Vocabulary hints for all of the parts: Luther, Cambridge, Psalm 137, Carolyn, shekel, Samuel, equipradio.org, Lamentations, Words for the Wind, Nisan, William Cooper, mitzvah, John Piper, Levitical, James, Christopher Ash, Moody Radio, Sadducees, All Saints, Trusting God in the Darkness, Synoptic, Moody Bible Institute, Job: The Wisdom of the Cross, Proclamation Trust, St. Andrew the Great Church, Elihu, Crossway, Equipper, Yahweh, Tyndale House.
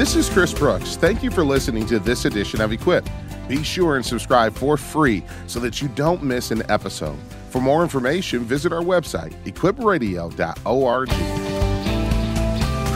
This is Chris Brooks. Thank you for listening to this edition of Equip. Be sure and subscribe for free so that you don't miss an episode. For more information, visit our website, equipradio.org.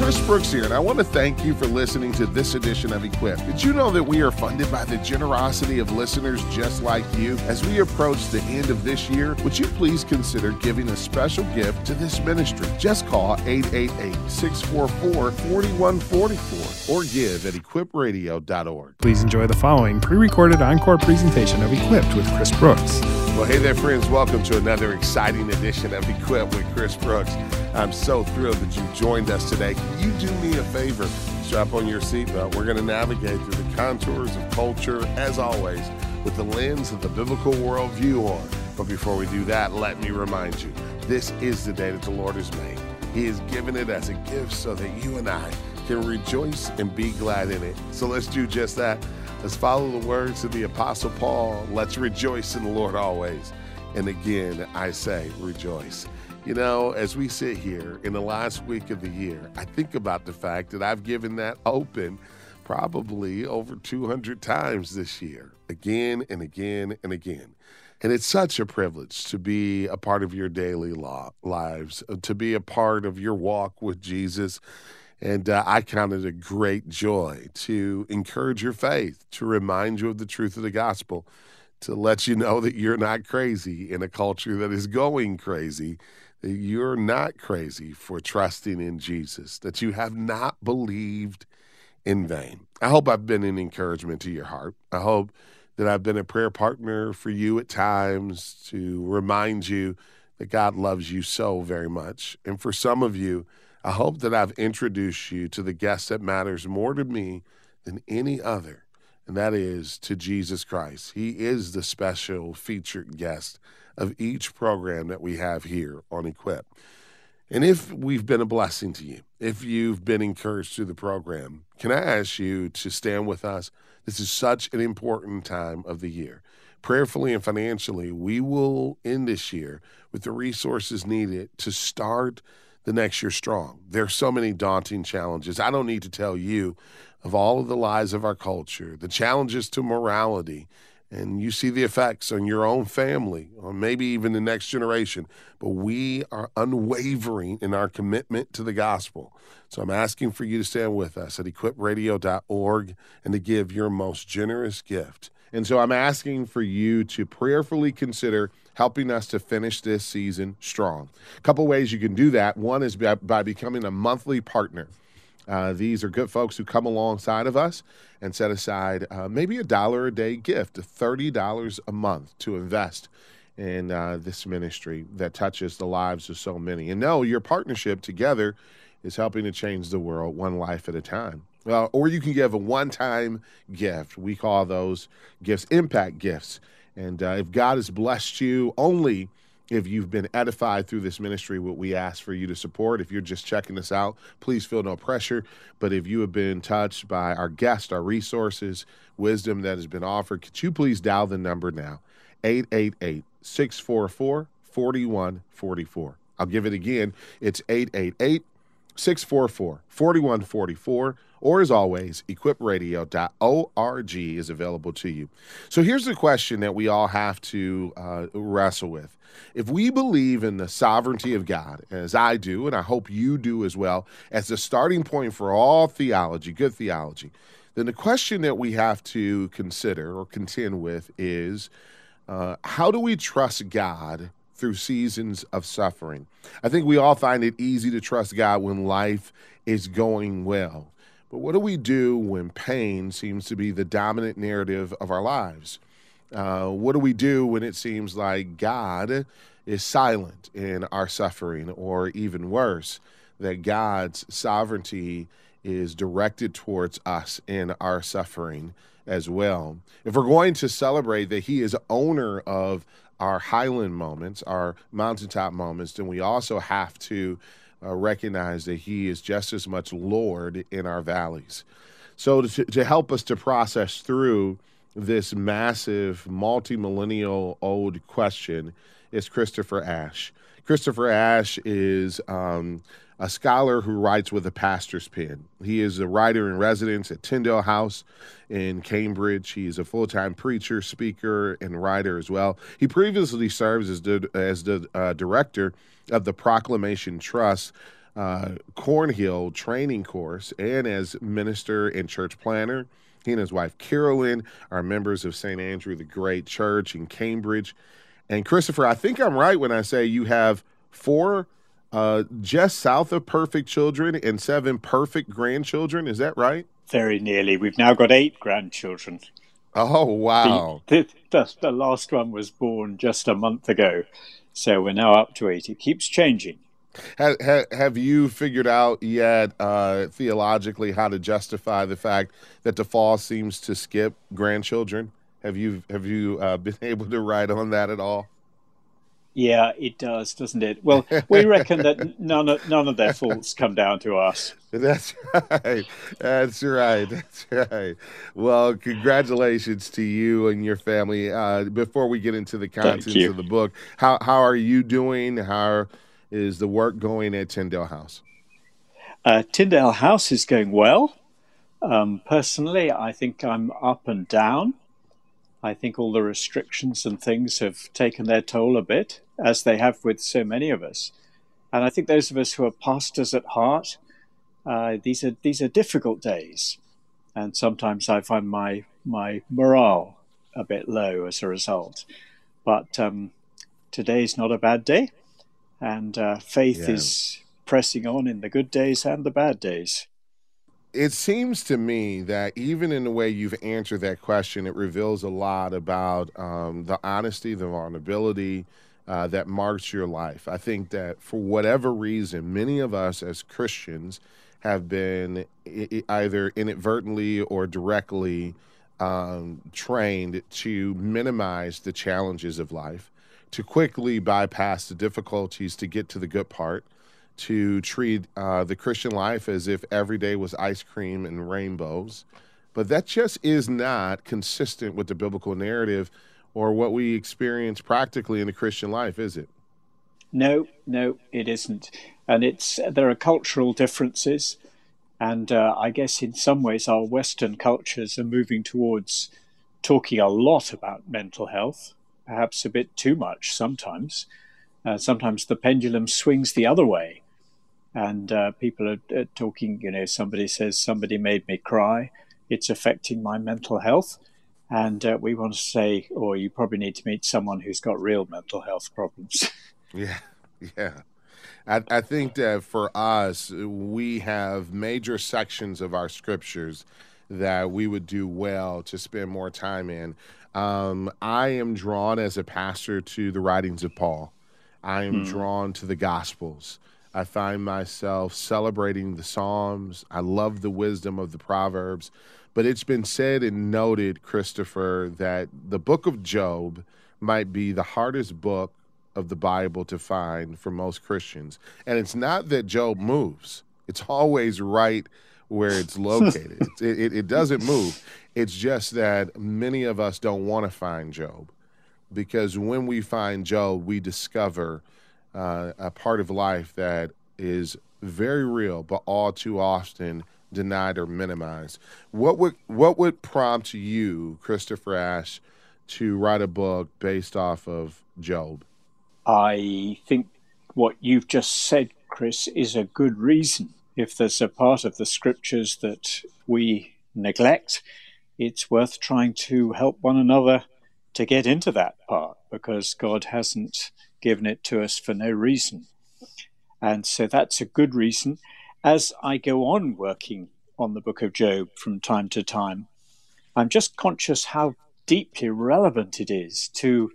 Chris Brooks here, and I want to thank you for listening to this edition of Equip. Did you know that we are funded by the generosity of listeners just like you? As we approach the end of this year, would you please consider giving a special gift to this ministry? Just call 888-644-4144 or give at equipradio.org. Please enjoy the following pre-recorded encore presentation of Equipped with Chris Brooks. Well, hey there, friends. Welcome to another exciting edition of Equipped with Chris Brooks. I'm so thrilled that you've joined us today. You do me a favor, strap on your seatbelt. We're going to navigate through the contours of culture, as always, with the lens of the biblical worldview on. But before we do that, let me remind you, this is the day that the Lord has made. He has given it as a gift so that you and I can rejoice and be glad in it. So let's do just that. Let's follow the words of the Apostle Paul. Let's rejoice in the Lord always. And again, I say, rejoice. You know, as we sit here in the last week of the year, I think about the fact that I've given that open probably over 200 times this year, again and again and again. And it's such a privilege to be a part of your daily lives, to be a part of your walk with Jesus. And I count it a great joy to encourage your faith, to remind you of the truth of the gospel, to let you know that you're not crazy in a culture that is going crazy, that you're not crazy for trusting in Jesus, that you have not believed in vain. I hope I've been an encouragement to your heart. I hope that I've been a prayer partner for you at times to remind you that God loves you so very much. And for some of you, I hope that I've introduced you to the guest that matters more to me than any other. And that is to Jesus Christ. He is the special featured guest of each program that we have here on Equip. And if we've been a blessing to you, if you've been encouraged through the program, can I ask you to stand with us? This is such an important time of the year. Prayerfully and financially, we will end this year with the resources needed to start the next year strong. There are so many daunting challenges. I don't need to tell you of all of the lies of our culture, the challenges to morality, and you see the effects on your own family, or maybe even the next generation. But we are unwavering in our commitment to the gospel. So I'm asking for you to stand with us at equipradio.org and to give your most generous gift. And so I'm asking for you to prayerfully consider helping us to finish this season strong. A couple ways you can do that. One is by becoming a monthly partner. These are good folks who come alongside of us and set aside maybe $1 a day gift, $30 a month to invest in this ministry that touches the lives of so many. And no, your partnership together is helping to change the world one life at a time. Or you can give a one-time gift. We call those gifts impact gifts. And if God has blessed you, only if you've been edified through this ministry, what we ask for you to support. If you're just checking us out, please feel no pressure. But if you have been touched by our guest, our resources, wisdom that has been offered, could you please dial the number now, 888-644-4144. I'll give it again. It's 888-644-4144. Or as always, equipradio.org is available to you. So here's the question that we all have to wrestle with. If we believe in the sovereignty of God, as I do, and I hope you do as well, as the starting point for all theology, good theology, then the question that we have to consider or contend with is, how do we trust God through seasons of suffering? I think we all find it easy to trust God when life is going well. But what do we do when pain seems to be the dominant narrative of our lives? What do we do when it seems like God is silent in our suffering, or even worse, that God's sovereignty is directed towards us in our suffering as well? If we're going to celebrate that He is owner of our highland moments, our mountaintop moments, then we also have to recognize that He is just as much Lord in our valleys. So to help us to process through this massive, multi-millennial old question is Christopher Ash. Christopher Ash is a scholar who writes with a pastor's pen. He is a writer in residence at Tyndale House in Cambridge. He is a full-time preacher, speaker, and writer as well. He previously serves as the director of the Proclamation Trust Cornhill training course and as minister and church planner. He and his wife, Carolyn, are members of St. Andrew the Great Church in Cambridge. And Christopher, I think I'm right when I say you have 4 just south of perfect children and 7 perfect grandchildren. Is that right? Very nearly. We've now got 8 grandchildren. Oh, wow. The last one was born just a month ago, so we're now up to 8. It keeps changing. Have you figured out yet theologically how to justify the fact that the fall seems to skip grandchildren? Have you been able to write on that at all? Yeah, it does, doesn't it? Well, we reckon that none of their faults come down to us. That's right. Well, congratulations to you and your family. Before we get into the contents of the book, how are you doing? How is the work going at Tyndale House? Tyndale House is going well. Personally, I think I'm up and down. I think all the restrictions and things have taken their toll a bit, as they have with so many of us. And I think those of us who are pastors at heart, these are difficult days. And sometimes I find my morale a bit low as a result. But today's not a bad day. And faith is pressing on in the good days and the bad days. It seems to me that even in the way you've answered that question, it reveals a lot about the honesty, the vulnerability that marks your life. I think that for whatever reason, many of us as Christians have been either inadvertently or directly trained to minimize the challenges of life, to quickly bypass the difficulties to get to the good part, to treat the Christian life as if every day was ice cream and rainbows. But that just is not consistent with the biblical narrative or what we experience practically in the Christian life, is it? No, it isn't. And there are cultural differences. And I guess in some ways our Western cultures are moving towards talking a lot about mental health, perhaps a bit too much sometimes. Sometimes the pendulum swings the other way. And people are talking, somebody says, somebody made me cry. It's affecting my mental health. And we want to say, you probably need to meet someone who's got real mental health problems. Yeah. I think that for us, we have major sections of our scriptures that we would do well to spend more time in. I am drawn as a pastor to the writings of Paul. I am drawn to the Gospels. I find myself celebrating the Psalms. I love the wisdom of the Proverbs. But it's been said and noted, Christopher, that the book of Job might be the hardest book of the Bible to find for most Christians. And it's not that Job moves. It's always right where it's located. It doesn't move. It's just that many of us don't want to find Job. Because when we find Job, we discover a part of life that is very real, but all too often denied or minimized. What would prompt you, Christopher Ash, to write a book based off of Job? I think what you've just said, Chris, is a good reason. If there's a part of the scriptures that we neglect, it's worth trying to help one another to get into that part, because God hasn't given it to us for no reason. And so that's a good reason. As I go on working on the book of Job from time to time, I'm just conscious how deeply relevant it is to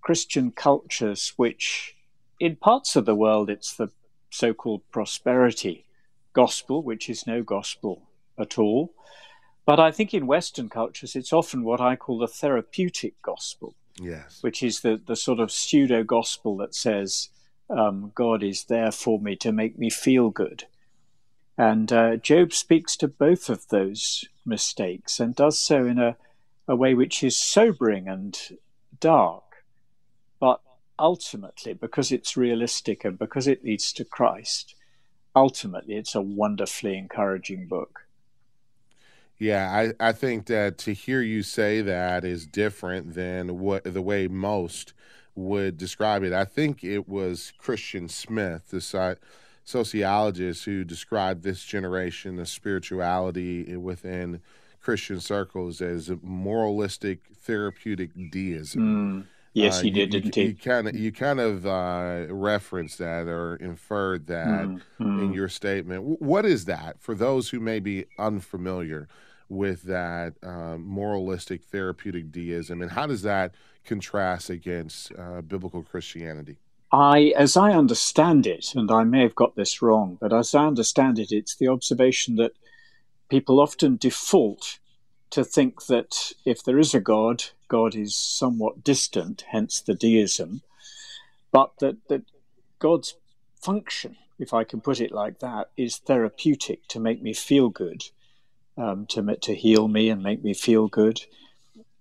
Christian cultures, which in parts of the world, it's the so-called prosperity gospel, which is no gospel at all. But I think in Western cultures, it's often what I call the therapeutic gospel, which is the sort of pseudo gospel that says, God is there for me to make me feel good. And Job speaks to both of those mistakes and does so in a way which is sobering and dark. But ultimately, because it's realistic and because it leads to Christ, ultimately it's a wonderfully encouraging book. Yeah, I think that to hear you say that is different than the way most would describe it. I think it was Christian Smith, the sociologist, who described this generation of spirituality within Christian circles as moralistic, therapeutic deism. Mm. Yes, he did, didn't he? You kind of referenced that or inferred that in your statement. What is that for those who may be unfamiliar with that moralistic therapeutic deism, and how does that contrast against biblical Christianity? As I understand it, and I may have got this wrong, but as I understand it, it's the observation that people often default to think that if there is a God, God is somewhat distant, hence the deism, but that God's function, if I can put it like that, is therapeutic, to make me feel good, to heal me and make me feel good.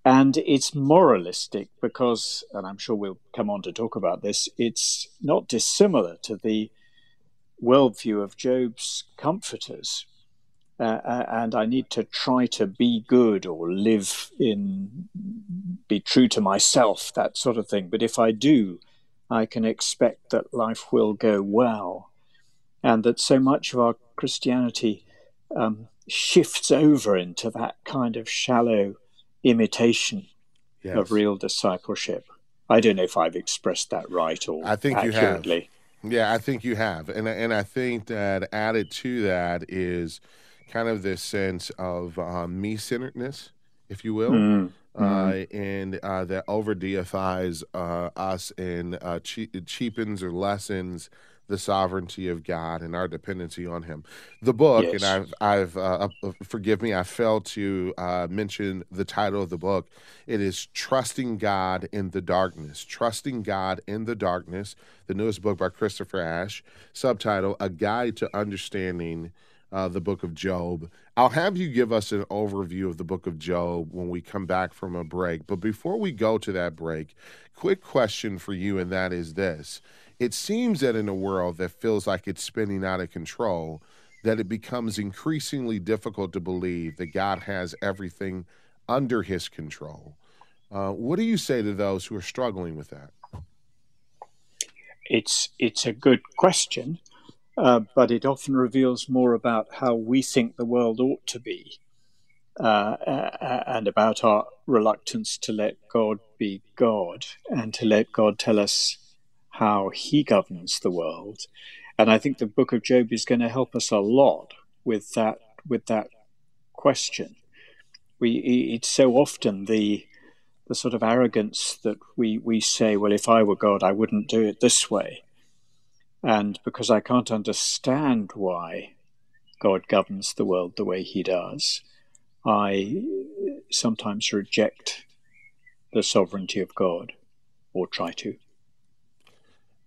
And it's moralistic because, and I'm sure we'll come on to talk about this, it's not dissimilar to the worldview of Job's comforters. And I need to try to be good or be true to myself, that sort of thing. But if I do, I can expect that life will go well, and that so much of our Christianity shifts over into that kind of shallow imitation of real discipleship. I don't know if I've expressed that right or I think accurately. You have. Yeah, I think you have. And I think that added to that is kind of this sense of me-centeredness, if you will, and that over-deifies us and cheapens or lessens the sovereignty of God and our dependency on Him. The book, yes. And I've forgive me, I failed to mention the title of the book. It is Trusting God in the Darkness. Trusting God in the Darkness, the newest book by Christopher Ash, subtitle, A Guide to Understanding the Book of Job. I'll have you give us an overview of the Book of Job when we come back from a break. But before we go to that break, quick question for you, and that is this. It seems that in a world that feels like it's spinning out of control, that it becomes increasingly difficult to believe that God has everything under His control. What do you say to those who are struggling with that? It's a good question. But it often reveals more about how we think the world ought to be and about our reluctance to let God be God and to let God tell us how He governs the world. And I think the Book of Job is going to help us a lot with that question. It's so often the sort of arrogance that we say, well, if I were God, I wouldn't do it this way. And because I can't understand why God governs the world the way He does, I sometimes reject the sovereignty of God, or try to.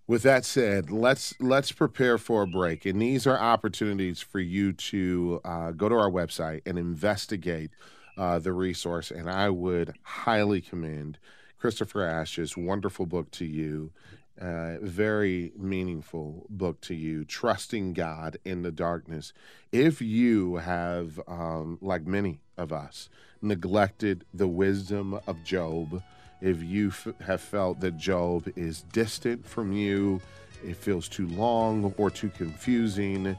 With that said, let's prepare for a break. And these are opportunities for you to go to our website and investigate the resource. And I would highly commend Christopher Ash's wonderful book to you. Very meaningful book to you, Trusting God in the Darkness. If you have, like many of us, neglected the wisdom of Job, if you have felt that Job is distant from you, it feels too long or too confusing,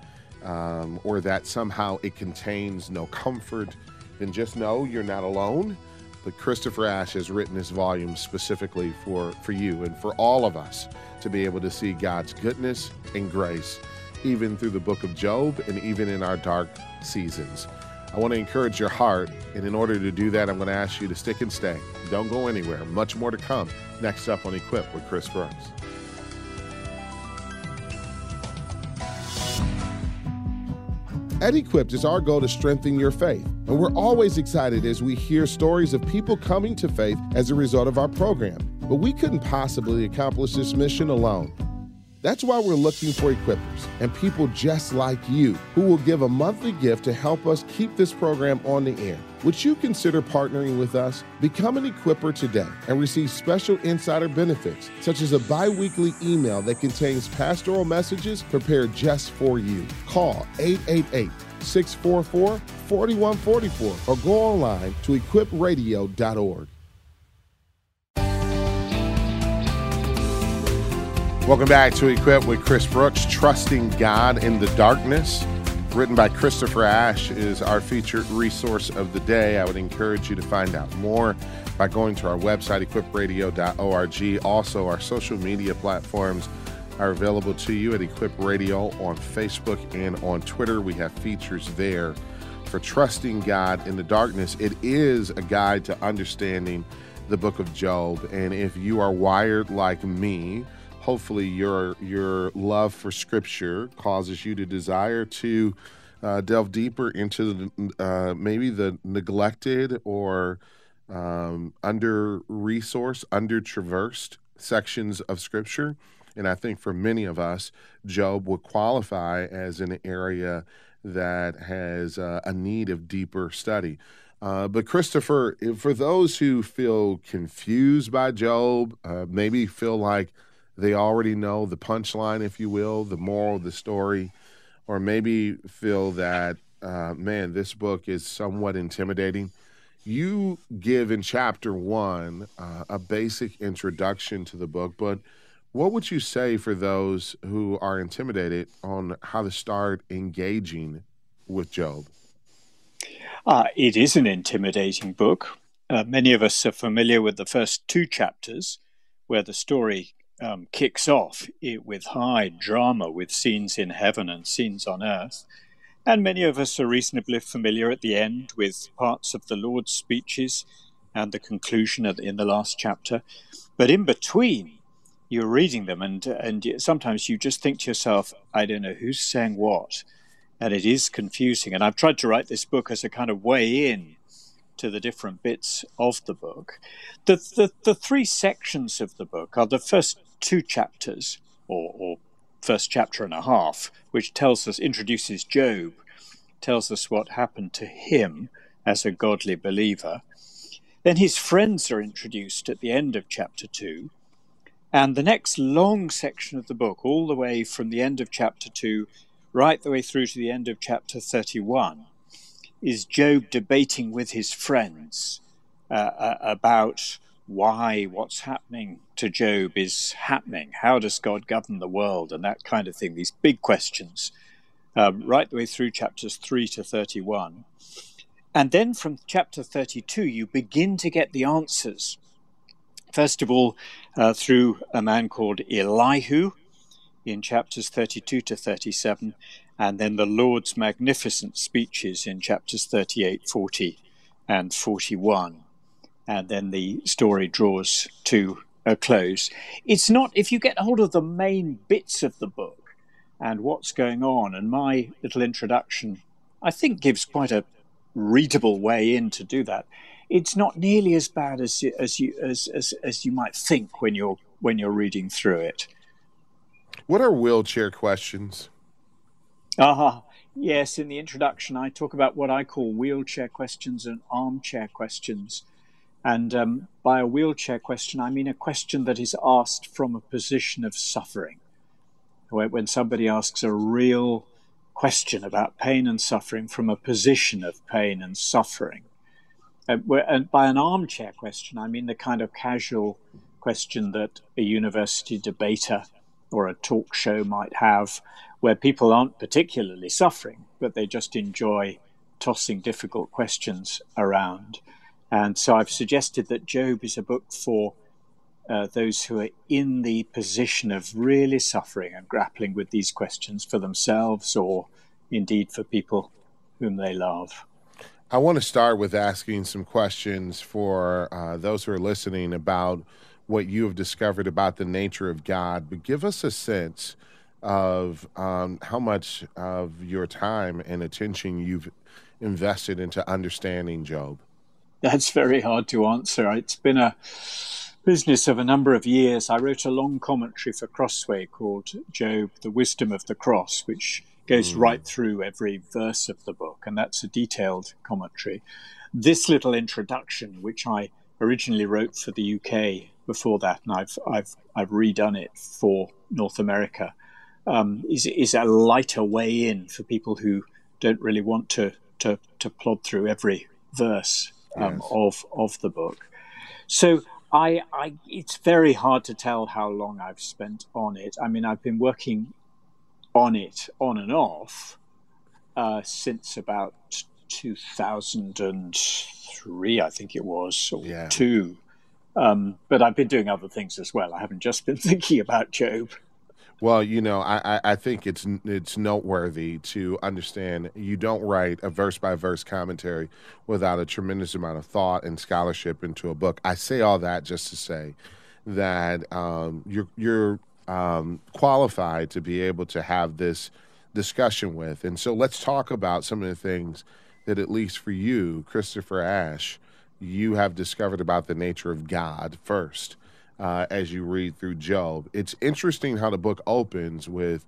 or that somehow it contains no comfort, then just know you're not alone. But Christopher Ash has written this volume specifically for you and for all of us to be able to see God's goodness and grace, even through the Book of Job and even in our dark seasons. I want to encourage your heart, and in order to do that, I'm going to ask you to stick and stay. Don't go anywhere. Much more to come next up on Equip with Chris Brooks. At Equipped, it's our goal to strengthen your faith, and we're always excited as we hear stories of people coming to faith as a result of our program. But we couldn't possibly accomplish this mission alone. That's why we're looking for equippers and people just like you who will give a monthly gift to help us keep this program on the air. Would you consider partnering with us? Become an equipper today and receive special insider benefits, such as a bi-weekly email that contains pastoral messages prepared just for you. Call 888-644-4144 or go online to equipradio.org. Welcome back to Equip with Chris Brooks. Trusting God in the Darkness, written by Christopher Ash, is our featured resource of the day. I would encourage you to find out more by going to our website, equipradio.org. Also, our social media platforms are available to you at Equip Radio on Facebook and on Twitter. We have features there for Trusting God in the Darkness. It is a guide to understanding the book of Job. And if you are wired like me, hopefully your love for Scripture causes you to desire to delve deeper into maybe the neglected or under-resourced, under-traversed sections of Scripture. And I think for many of us, Job would qualify as an area that has a need of deeper study. But Christopher, for those who feel confused by Job, maybe feel like they already know the punchline, if you will, the moral of the story, or maybe feel that, man, this book is somewhat intimidating. You give in chapter 1 a basic introduction to the book, but what would you say for those who are intimidated on how to start engaging with Job? It is an intimidating book. Many of us are familiar with the first 2 chapters where the story kicks off with high drama, with scenes in heaven and scenes on earth. And many of us are reasonably familiar at the end with parts of the Lord's speeches and the conclusion in the last chapter. But in between, you're reading them, and sometimes you just think to yourself, I don't know who's saying what. And it is confusing. And I've tried to write this book as a kind of way in to the different bits of the book. The 3 sections of the book are the first 2 chapters, or first chapter and a half, which introduces Job, tells us what happened to him as a godly believer. Then his friends are introduced at the end of chapter 2. And the next long section of the book, all the way from the end of chapter 2, right the way through to the end of chapter 31, is Job debating with his friends about why what's happening to Job is happening. How does God govern the world and that kind of thing? These big questions, right the way through chapters 3 to 31. And then from chapter 32, you begin to get the answers. First of all, through a man called Elihu in chapters 32 to 37, and then the Lord's magnificent speeches in chapters 38, 40, and 41. And then the story draws to a close. It's not, if you get hold of the main bits of the book and what's going on, and my little introduction, I think, gives quite a readable way in to do that. It's not nearly as bad as you might think when you're reading through it. What are wheelchair questions? Yes, in the introduction, I talk about what I call wheelchair questions and armchair questions. And by a wheelchair question, I mean a question that is asked from a position of suffering. When somebody asks a real question about pain and suffering from a position of pain and suffering. And by an armchair question, I mean the kind of casual question that a university debater or a talk show might have, where people aren't particularly suffering, but they just enjoy tossing difficult questions around. And so I've suggested that Job is a book for those who are in the position of really suffering and grappling with these questions for themselves, or indeed for people whom they love. I want to start with asking some questions for those who are listening about what you have discovered about the nature of God, but give us a sense of how much of your time and attention you've invested into understanding Job. That's very hard to answer. It's been a business of a number of years, I wrote a long commentary for Crossway called Job: The Wisdom of the Cross, which goes right through every verse of the book, and that's a detailed commentary. This little introduction, which I originally wrote for the UK before that, and I've redone it for North America, is a lighter way in for people who don't really want to plod through every verse of the book. So it's very hard to tell how long I've spent on it. I mean, I've been working on it on and off since about 2003, I think it was, or two. But I've been doing other things as well. I haven't just been thinking about Job. Well, you know, I think it's noteworthy to understand you don't write a verse-by-verse commentary without a tremendous amount of thought and scholarship into a book. I say all that just to say that you're qualified to be able to have this discussion with. And so let's talk about some of the things that, at least for you, Christopher Ash, you have discovered about the nature of God first. As you read through Job, it's interesting how the book opens with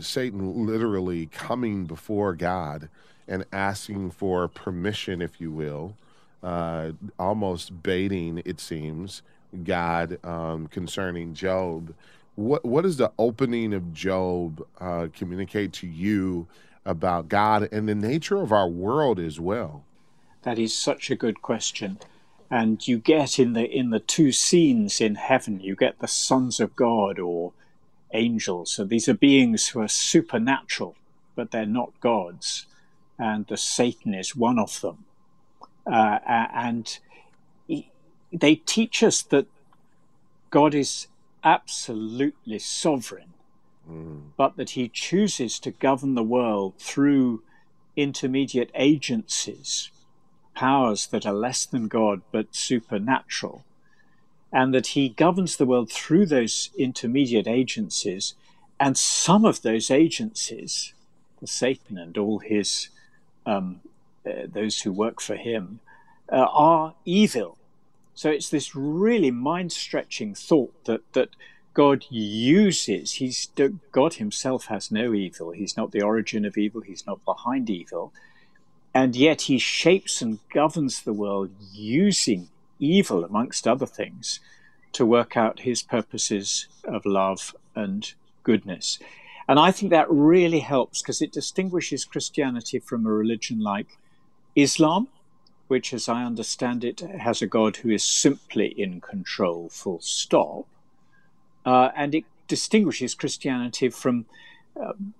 Satan literally coming before God and asking for permission, if you will, almost baiting, it seems, God concerning Job. What does the opening of Job communicate to you about God and the nature of our world as well? That is such a good question. And you get in the two scenes in heaven, you get the sons of God or angels. So these are beings who are supernatural, but they're not gods. And the Satan is one of them. And they teach us that God is absolutely sovereign, but that he chooses to govern the world through intermediate agencies, powers that are less than God but supernatural, and that he governs the world through those intermediate agencies, and some of those agencies, the Satan and all his those who work for him, are evil. So it's this really mind-stretching thought that God uses. God himself has no evil. He's not the origin of evil. He's not behind evil. And yet he shapes and governs the world using evil, amongst other things, to work out his purposes of love and goodness. And I think that really helps because it distinguishes Christianity from a religion like Islam, which, as I understand it, has a God who is simply in control, full stop. And it distinguishes Christianity from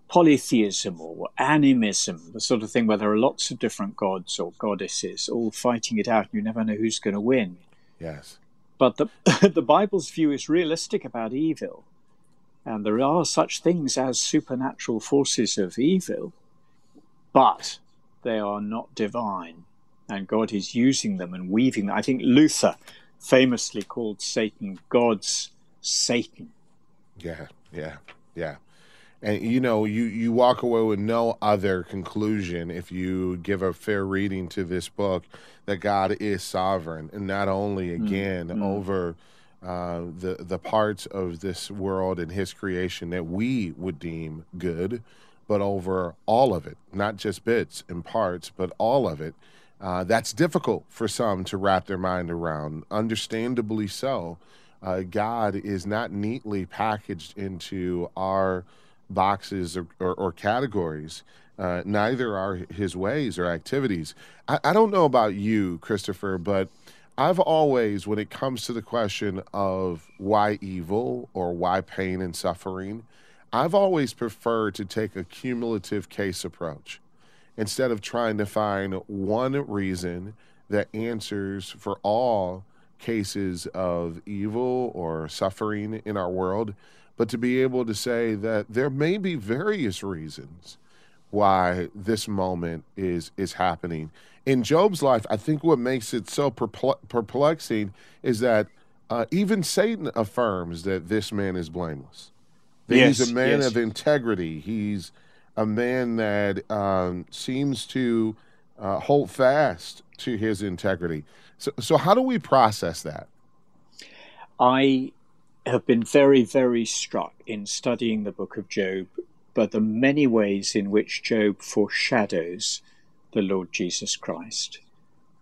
polytheism or animism, the sort of thing where there are lots of different gods or goddesses all fighting it out. You never know who's going to win. Yes. But the Bible's view is realistic about evil. And there are such things as supernatural forces of evil, but they are not divine. And God is using them and weaving them. I think Luther famously called Satan God's Satan. Yeah. And, you know, you walk away with no other conclusion if you give a fair reading to this book that God is sovereign, and not only, again, over the parts of this world and his creation that we would deem good, but over all of it, not just bits and parts, but all of it. That's difficult for some to wrap their mind around, understandably so. God is not neatly packaged into our boxes or categories. Neither are his ways or activities. I don't know about you, Christopher, but I've always, when it comes to the question of why evil or why pain and suffering, I've always preferred to take a cumulative case approach instead of trying to find one reason that answers for all cases of evil or suffering in our world, but to be able to say that there may be various reasons why this moment is happening. In Job's life, I think what makes it so perplexing is that even Satan affirms that this man is blameless. That he's a man of integrity. He's a man that seems to hold fast to his integrity. So how do we process that? I have been very, very struck in studying the book of Job by the many ways in which Job foreshadows the Lord Jesus Christ.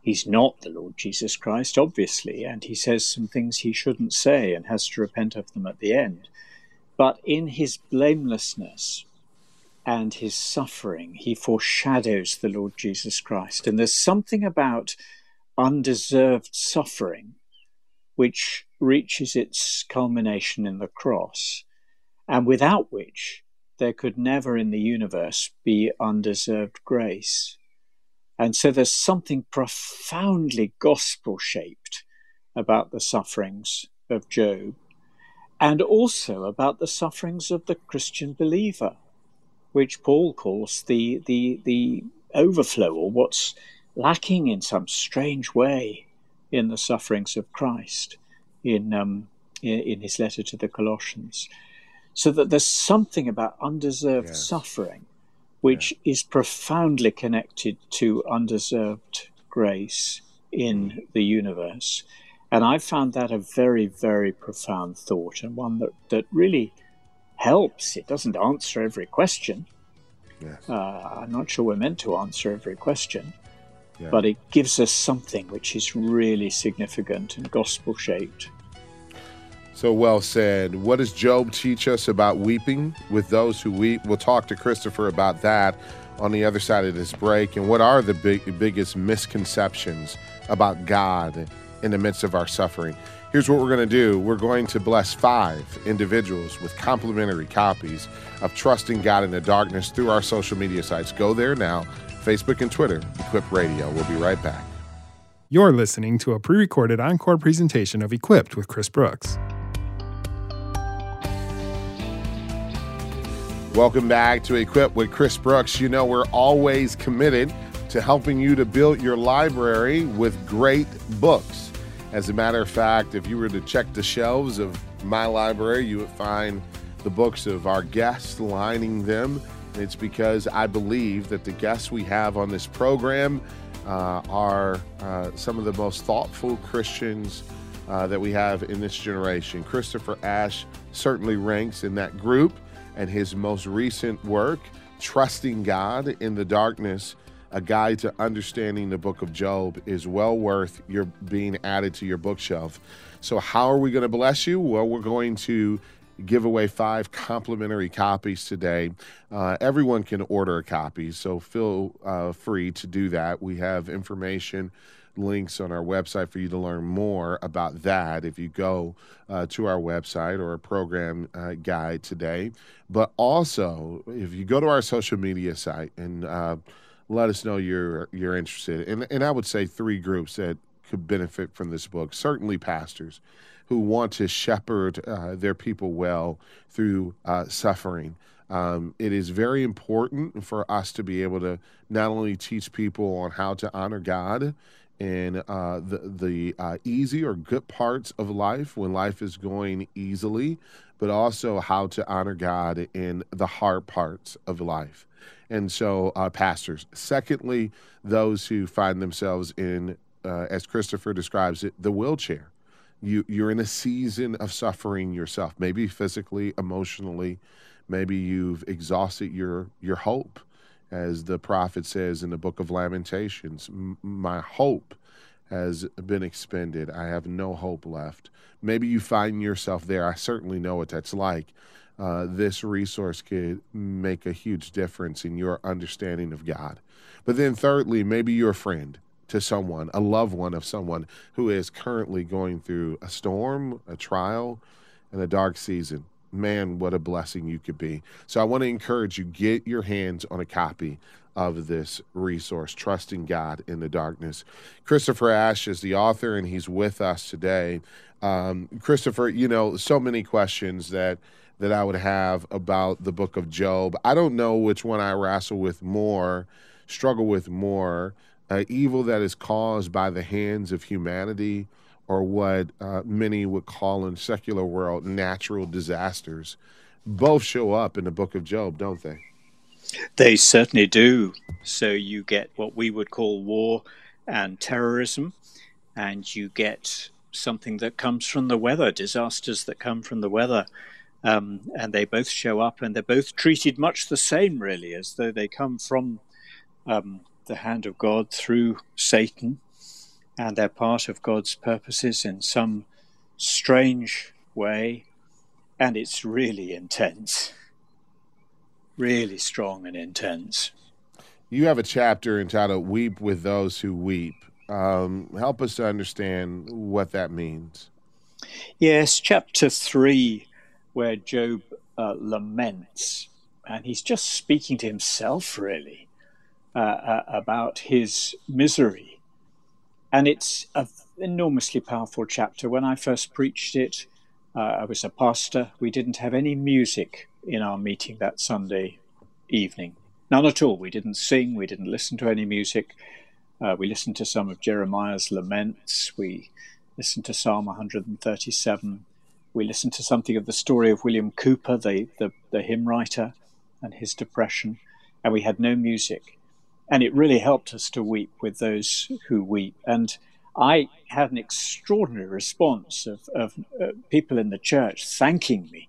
He's not the Lord Jesus Christ, obviously, and he says some things he shouldn't say and has to repent of them at the end. But in his blamelessness and his suffering, he foreshadows the Lord Jesus Christ. And there's something about undeserved suffering which reaches its culmination in the cross, and without which there could never in the universe be undeserved grace. And so there's something profoundly gospel-shaped about the sufferings of Job, and also about the sufferings of the Christian believer, which Paul calls the overflow, or what's lacking in some strange way in the sufferings of Christ in his letter to the Colossians. So that there's something about undeserved suffering which is profoundly connected to undeserved grace in the universe. And I found that a very, very profound thought, and one that really helps. It doesn't answer every question. Yes. I'm not sure we're meant to answer every question, but it gives us something which is really significant and gospel-shaped. So well said. What does Job teach us about weeping with those who weep? We'll talk to Christopher about that on the other side of this break. And what are the biggest misconceptions about God in the midst of our suffering? Here's what we're going to do. We're going to bless 5 individuals with complimentary copies of Trusting God in the Darkness through our social media sites. Go there now, Facebook and Twitter, Equip Radio. We'll be right back. You're listening to a pre-recorded encore presentation of Equipped with Chris Brooks. Welcome back to Equip with Chris Brooks. You know, we're always committed to helping you to build your library with great books. As a matter of fact, if you were to check the shelves of my library, you would find the books of our guests lining them. And it's because I believe that the guests we have on this program are some of the most thoughtful Christians that we have in this generation. Christopher Ash certainly ranks in that group. And his most recent work, Trusting God in the Darkness, A Guide to Understanding the Book of Job, is well worth your being added to your bookshelf. So how are we going to bless you? Well, we're going to give away 5 complimentary copies today. Everyone can order a copy, so feel free to do that. We have information, links on our website for you to learn more about that if you go to our website or a program guide today. But also, if you go to our social media site and let us know you're interested. And I would say 3 groups that could benefit from this book. Certainly pastors who want to shepherd their people well through suffering. It is very important for us to be able to not only teach people on how to honor God in the easy or good parts of life when life is going easily, but also how to honor God in the hard parts of life. And so pastors. Secondly, those who find themselves in, as Christopher describes it, the wheelchair. You're in a season of suffering yourself, maybe physically, emotionally, maybe you've exhausted your hope. As the prophet says in the book of Lamentations, my hope has been expended. I have no hope left. Maybe you find yourself there. I certainly know what that's like. This resource could make a huge difference in your understanding of God. But then thirdly, maybe you're a friend to someone, a loved one of someone who is currently going through a storm, a trial, and a dark season. Man, what a blessing you could be. So I want to encourage you, get your hands on a copy of this resource, Trusting God in the Darkness. Christopher Ash is the author, and he's with us today. Christopher, you know, so many questions that I would have about the book of Job. I don't know which one I struggle with more, evil that is caused by the hands of humanity, or what many would call in secular world natural disasters. Both show up in the book of Job, don't they? They certainly do. So you get what we would call war and terrorism, and you get something that comes from the weather, disasters that come from the weather. And they both show up, and they're both treated much the same, really, as though they come from the hand of God through Satan, and they're part of God's purposes in some strange way. And it's really intense, really strong and intense. You have a chapter entitled Weep with Those Who Weep. Help us to understand what that means. Yes, chapter 3, where Job laments, and he's just speaking to himself, really, about his misery. And it's an enormously powerful chapter. When I first preached it, I was a pastor. We didn't have any music in our meeting that Sunday evening. None at all. We didn't sing. We didn't listen to any music. We listened to some of Jeremiah's laments. We listened to Psalm 137. We listened to something of the story of William Cooper, the hymn writer, and his depression. And we had no music. And it really helped us to weep with those who weep. And I had an extraordinary response of people in the church thanking me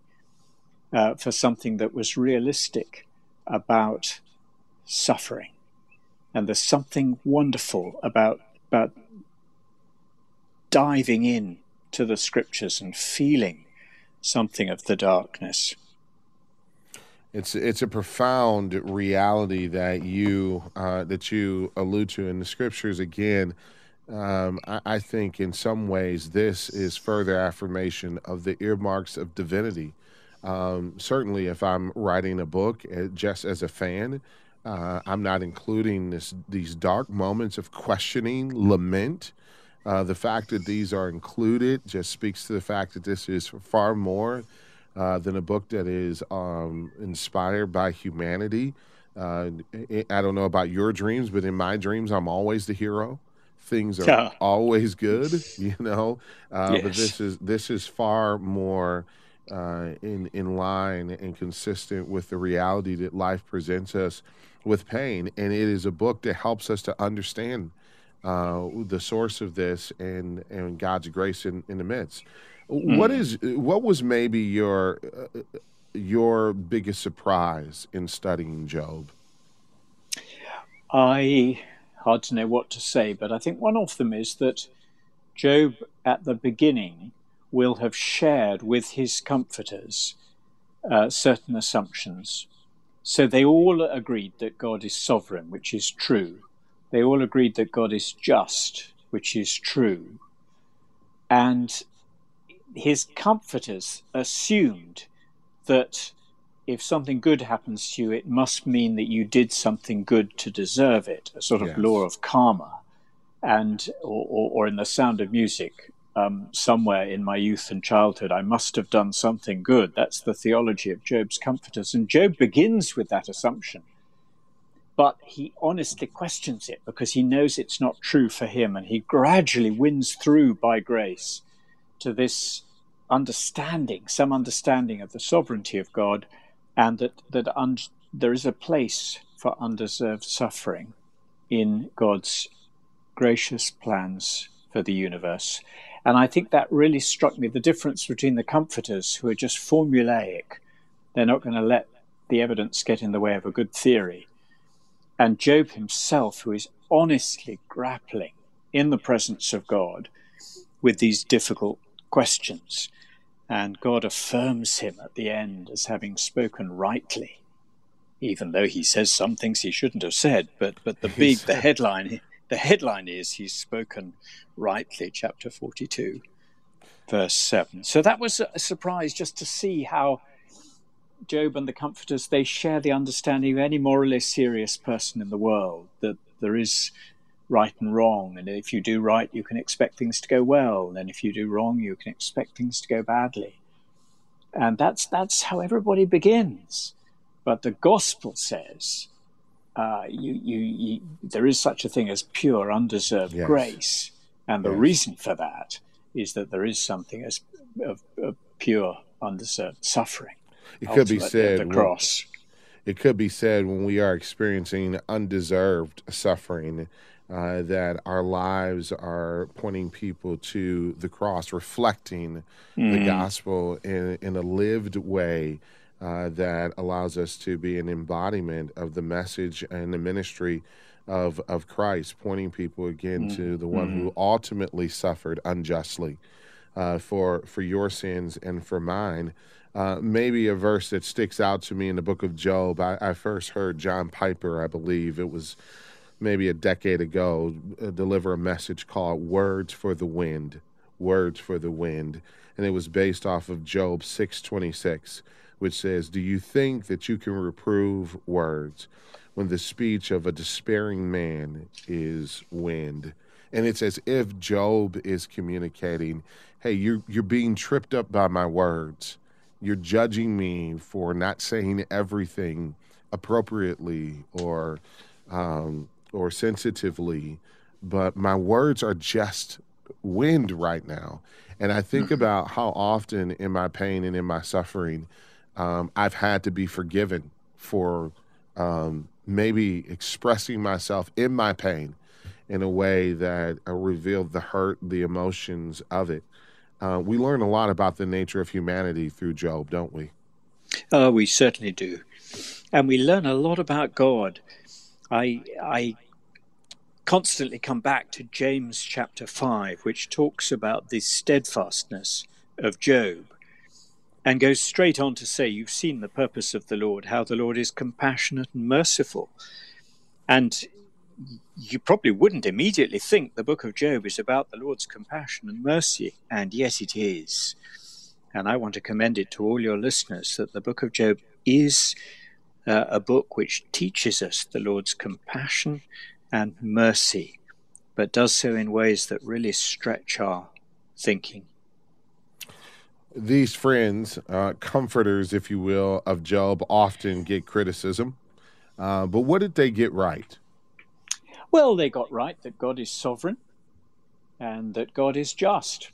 for something that was realistic about suffering. And there's something wonderful about diving in to the scriptures and feeling something of the darkness. It's a profound reality that you allude to in the scriptures again. I think in some ways this is further affirmation of the earmarks of divinity. Certainly if I'm writing a book, just as a fan, I'm not including these dark moments of questioning, lament. The fact that these are included just speaks to the fact that this is far more than a book that is inspired by humanity. I don't know about your dreams, but in my dreams, I'm always the hero. Things are always good, you know. Yes. But this is far more in line and consistent with the reality that life presents us with pain, and it is a book that helps us to understand the source of this and God's grace in the midst. What was maybe your biggest surprise in studying Job? Hard to know what to say, but I think one of them is that Job at the beginning will have shared with his comforters certain assumptions. So they all agreed that God is sovereign, which is true. They all agreed that God is just, which is true. And his comforters assumed that if something good happens to you, it must mean that you did something good to deserve it, a sort of law of karma. And, or in The Sound of Music, somewhere in my youth and childhood, I must have done something good. That's the theology of Job's comforters. And Job begins with that assumption, but he honestly questions it because he knows it's not true for him. And he gradually wins through by grace to this understanding, some understanding of the sovereignty of God, and that there is a place for undeserved suffering in God's gracious plans for the universe. And I think that really struck me, the difference between the comforters, who are just formulaic. They're not going to let the evidence get in the way of a good theory. And Job himself, who is honestly grappling in the presence of God with these difficult questions. And God affirms him at the end as having spoken rightly, even though he says some things he shouldn't have said. But the headline is he's spoken rightly, chapter 42, verse 7. So that was a surprise, just to see how Job and the comforters, they share the understanding of any morally serious person in the world, that there is right and wrong. And if you do right, you can expect things to go well. And if you do wrong, you can expect things to go badly. And that's how everybody begins. But the gospel says there is such a thing as pure, undeserved grace. And the reason for that is that there is something as of pure, undeserved suffering. It could be said, the cross. it could be said when we are experiencing undeserved suffering, that our lives are pointing people to the cross, reflecting the gospel in a lived way that allows us to be an embodiment of the message and the ministry of Christ, pointing people again to the one who ultimately suffered unjustly for your sins and for mine. Maybe a verse that sticks out to me in the book of Job, I first heard John Piper, I believe it was maybe a decade ago, deliver a message called Words for the Wind, Words for the Wind. And it was based off of Job 6:26, which says, "Do you think that you can reprove words when the speech of a despairing man is wind?" And it's as if Job is communicating, hey, you're being tripped up by my words. You're judging me for not saying everything appropriately or sensitively, but my words are just wind right now. And I think about how often in my pain and in my suffering, I've had to be forgiven for maybe expressing myself in my pain in a way that revealed the hurt, the emotions of it. We learn a lot about the nature of humanity through Job, don't we? We certainly do. And we learn a lot about God. I constantly come back to James chapter 5, which talks about the steadfastness of Job and goes straight on to say, you've seen the purpose of the Lord, how the Lord is compassionate and merciful. And you probably wouldn't immediately think the book of Job is about the Lord's compassion and mercy, and yet it is. And I want to commend it to all your listeners that the book of Job is a book which teaches us the Lord's compassion and mercy, but does so in ways that really stretch our thinking. These friends, comforters, if you will, of Job often get criticism. But what did they get right? Well, they got right that God is sovereign and that God is just.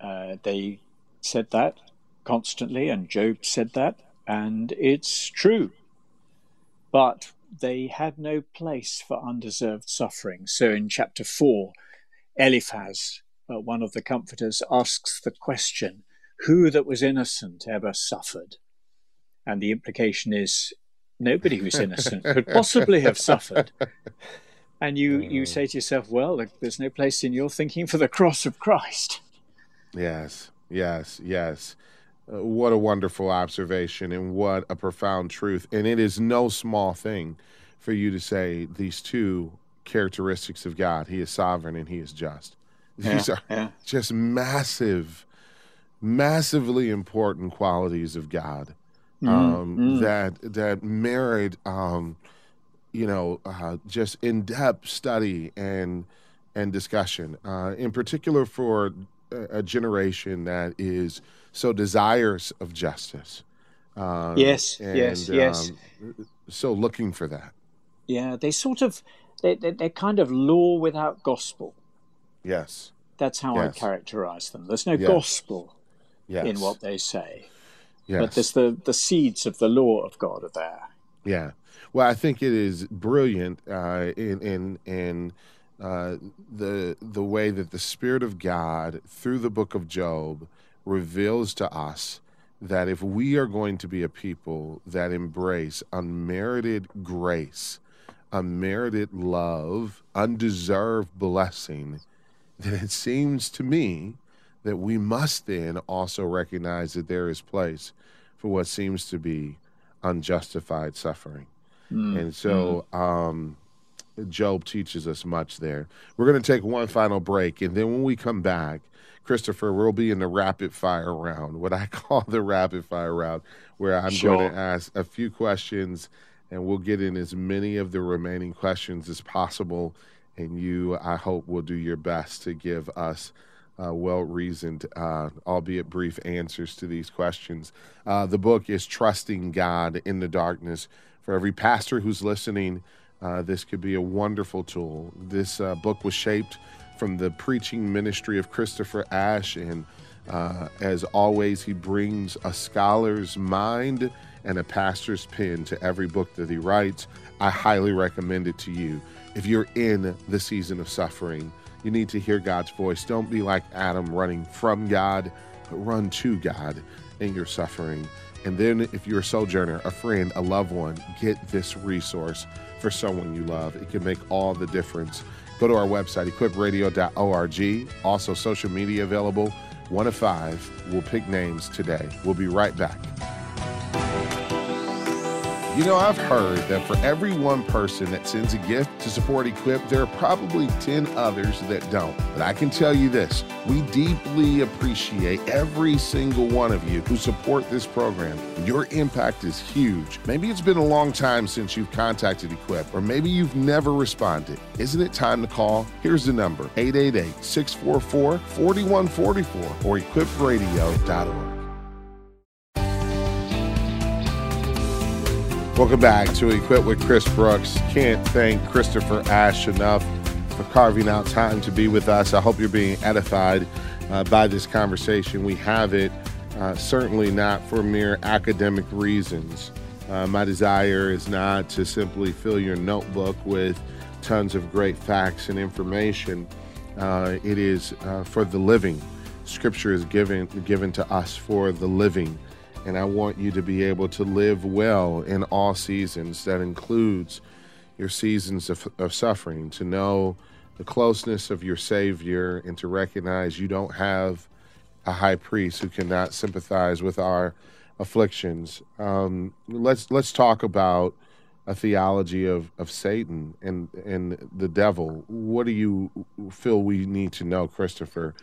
They said that constantly, and Job said that, and it's true. But they had no place for undeserved suffering. So in chapter 4, Eliphaz, one of the comforters, asks the question, who that was innocent ever suffered? And the implication is nobody who's innocent could possibly have suffered. And you say to yourself, well, there's no place in your thinking for the cross of Christ. Yes. What a wonderful observation, and what a profound truth. And it is no small thing for you to say these two characteristics of God. He is sovereign and he is just. These are just massively important qualities of God that merit just in-depth study and discussion, in particular for a generation that is so desirous of justice. Yes. So looking for that. Yeah, they sort of, they're kind of law without gospel. Yes. That's how I characterize them. There's no gospel in what they say. Yes. But there's the seeds of the law of God are there. Yeah. Well, I think it is brilliant in the way that the Spirit of God, through the book of Job, reveals to us that if we are going to be a people that embrace unmerited grace, unmerited love, undeserved blessing, then it seems to me that we must then also recognize that there is place for what seems to be unjustified suffering. And so Job teaches us much there. We're going to take one final break, and then when we come back, Christopher, we'll be in the rapid-fire round, what I call the rapid-fire round, where I'm going to ask a few questions, and we'll get in as many of the remaining questions as possible, and you, I hope, will do your best to give us well-reasoned, albeit brief, answers to these questions. The book is Trusting God in the Darkness. For every pastor who's listening, this could be a wonderful tool. This book was shaped from the preaching ministry of Christopher Ash, and as always, he brings a scholar's mind and a pastor's pen to every book that he writes. I highly recommend it to you. If you're in the season of suffering, you need to hear God's voice. Don't be like Adam running from God, but run to God in your suffering. And then if you're a sojourner, a friend, a loved one, get this resource for someone you love. It can make all the difference. Go to our website, equipradio.org. Also, social media available. 1 of 5. We'll pick names today. We'll be right back. You know, I've heard that for every one person that sends a gift to support Equip, there are probably 10 others that don't. But I can tell you this, we deeply appreciate every single one of you who support this program. Your impact is huge. Maybe it's been a long time since you've contacted Equip, or maybe you've never responded. Isn't it time to call? Here's the number, 888-644-4144 or equipradio.org. Welcome back to Equip with Chris Brooks. Can't thank Christopher Ash enough for carving out time to be with us. I hope you're being edified by this conversation. We have it certainly not for mere academic reasons. My desire is not to simply fill your notebook with tons of great facts and information. It is for the living. Scripture is given to us for the living. And I want you to be able to live well in all seasons. That includes your seasons of suffering, to know the closeness of your Savior and to recognize you don't have a high priest who cannot sympathize with our afflictions. Let's talk about a theology of Satan and the devil. What do you feel we need to know, Christopher,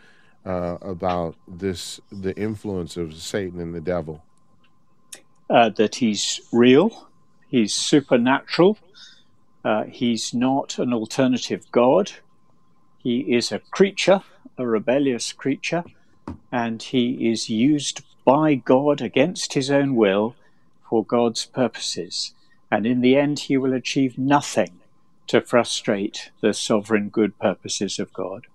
about the influence of Satan and the devil? That he's real, he's supernatural, he's not an alternative God, he is a creature, a rebellious creature, and he is used by God against his own will for God's purposes. And in the end, he will achieve nothing to frustrate the sovereign good purposes of God.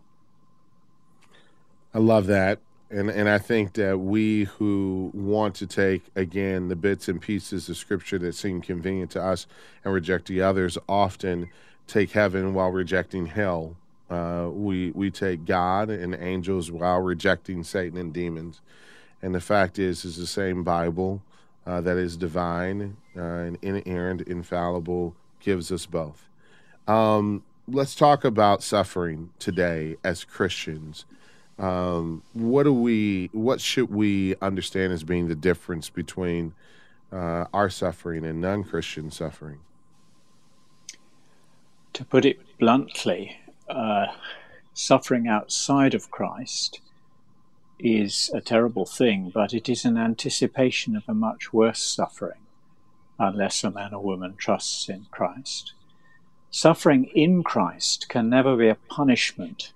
I love that. And I think that we who want to take, again, the bits and pieces of Scripture that seem convenient to us and reject the others often take heaven while rejecting hell. We take God and angels while rejecting Satan and demons. And the fact is the same Bible that is divine and inerrant, infallible, gives us both. Let's talk about suffering today as Christians. What should we understand as being the difference between our suffering and non-Christian suffering? To put it bluntly, suffering outside of Christ is a terrible thing, but it is an anticipation of a much worse suffering, unless a man or woman trusts in Christ. Suffering in Christ can never be a punishment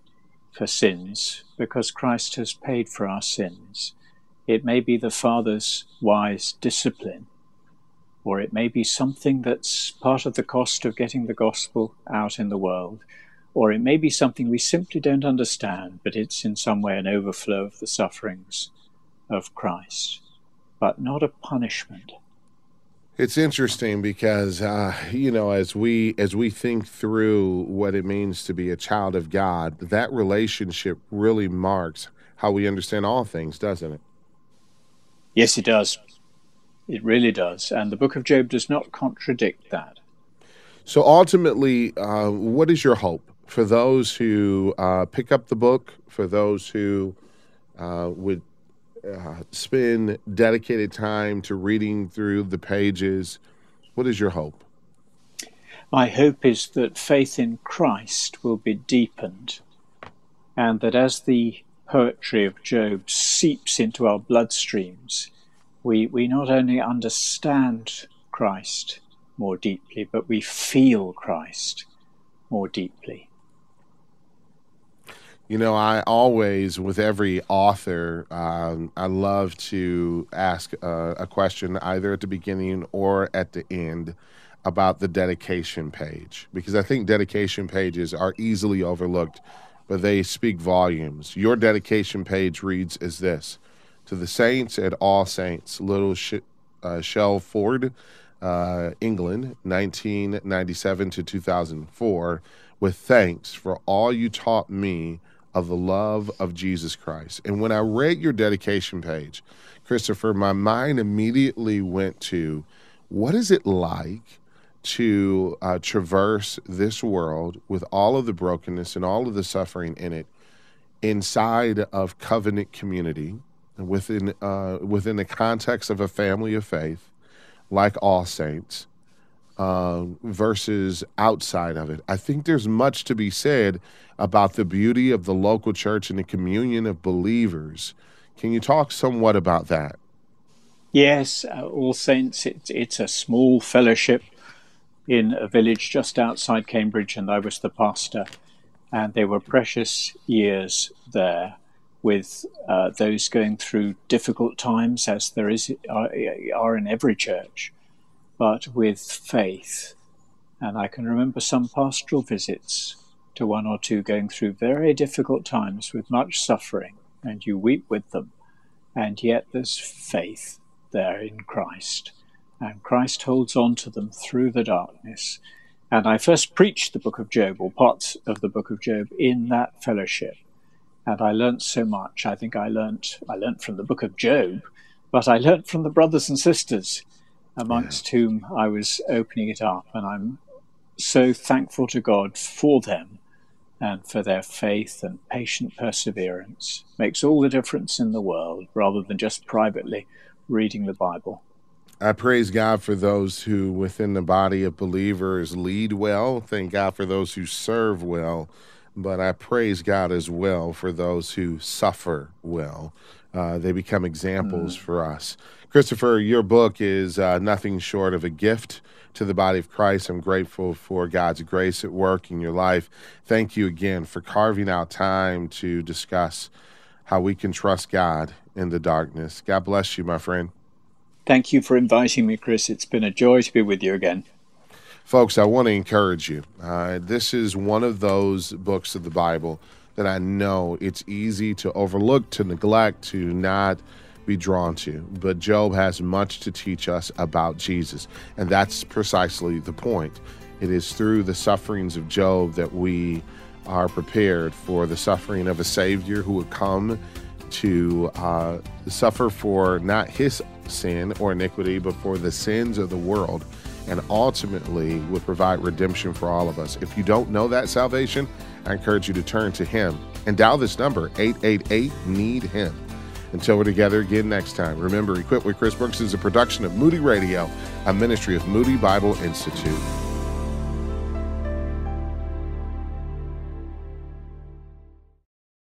for sins, because Christ has paid for our sins. It may be the Father's wise discipline, or it may be something that's part of the cost of getting the gospel out in the world, or it may be something we simply don't understand, but it's in some way an overflow of the sufferings of Christ, but not a punishment. It's interesting because, you know, as we think through what it means to be a child of God, that relationship really marks how we understand all things, doesn't it? Yes, it does. It really does. And the book of Job does not contradict that. So ultimately, what is your hope for those who pick up the book, for those who would spend dedicated time to reading through the pages? What is your hope? My hope is that faith in Christ will be deepened, and that as the poetry of Job seeps into our bloodstreams, we not only understand Christ more deeply, but we feel Christ more deeply. You know, I always, with every author, I love to ask a question either at the beginning or at the end about the dedication page, because I think dedication pages are easily overlooked, but they speak volumes. Your dedication page reads as this: to the saints at All Saints, little Shellford, England, 1997 to 2004, with thanks for all you taught me of the love of Jesus Christ. And when I read your dedication page, Christopher, my mind immediately went to, what is it like to traverse this world with all of the brokenness and all of the suffering in it, inside of covenant community, within the context of a family of faith, like All Saints, versus outside of it? I think there's much to be said about the beauty of the local church and the communion of believers. Can you talk somewhat about that? Yes, All Saints, it's a small fellowship in a village just outside Cambridge, and I was the pastor. And they were precious years there with those going through difficult times, as there are in every church, but with faith. And I can remember some pastoral visits to one or two going through very difficult times with much suffering, and you weep with them. And yet there's faith there in Christ, and Christ holds on to them through the darkness. And I first preached the book of Job, or parts of the book of Job, in that fellowship. And I learnt so much. I think I learnt from the book of Job, but I learnt from the brothers and sisters amongst whom I was opening it up. And I'm so thankful to God for them and for their faith and patient perseverance. Makes all the difference in the world, rather than just privately reading the Bible. I praise God for those who, within the body of believers, lead well. Thank God for those who serve well. But I praise God as well for those who suffer well. They become examples for us. Christopher, your book is nothing short of a gift to the body of Christ. I'm grateful for God's grace at work in your life. Thank you again for carving out time to discuss how we can trust God in the darkness. God bless you, my friend. Thank you for inviting me, Chris. It's been a joy to be with you again. Folks, I want to encourage you. This is one of those books of the Bible that I know it's easy to overlook, to neglect, to not be drawn to. But Job has much to teach us about Jesus, and that's precisely the point. It is through the sufferings of Job that we are prepared for the suffering of a Savior who would come to suffer for not his sin or iniquity, but for the sins of the world, and ultimately will provide redemption for all of us. If you don't know that salvation, I encourage you to turn to him and dial this number, 888-NEED-HIM. Until we're together again next time, remember, Equipped with Chris Brooks is a production of Moody Radio, a ministry of Moody Bible Institute.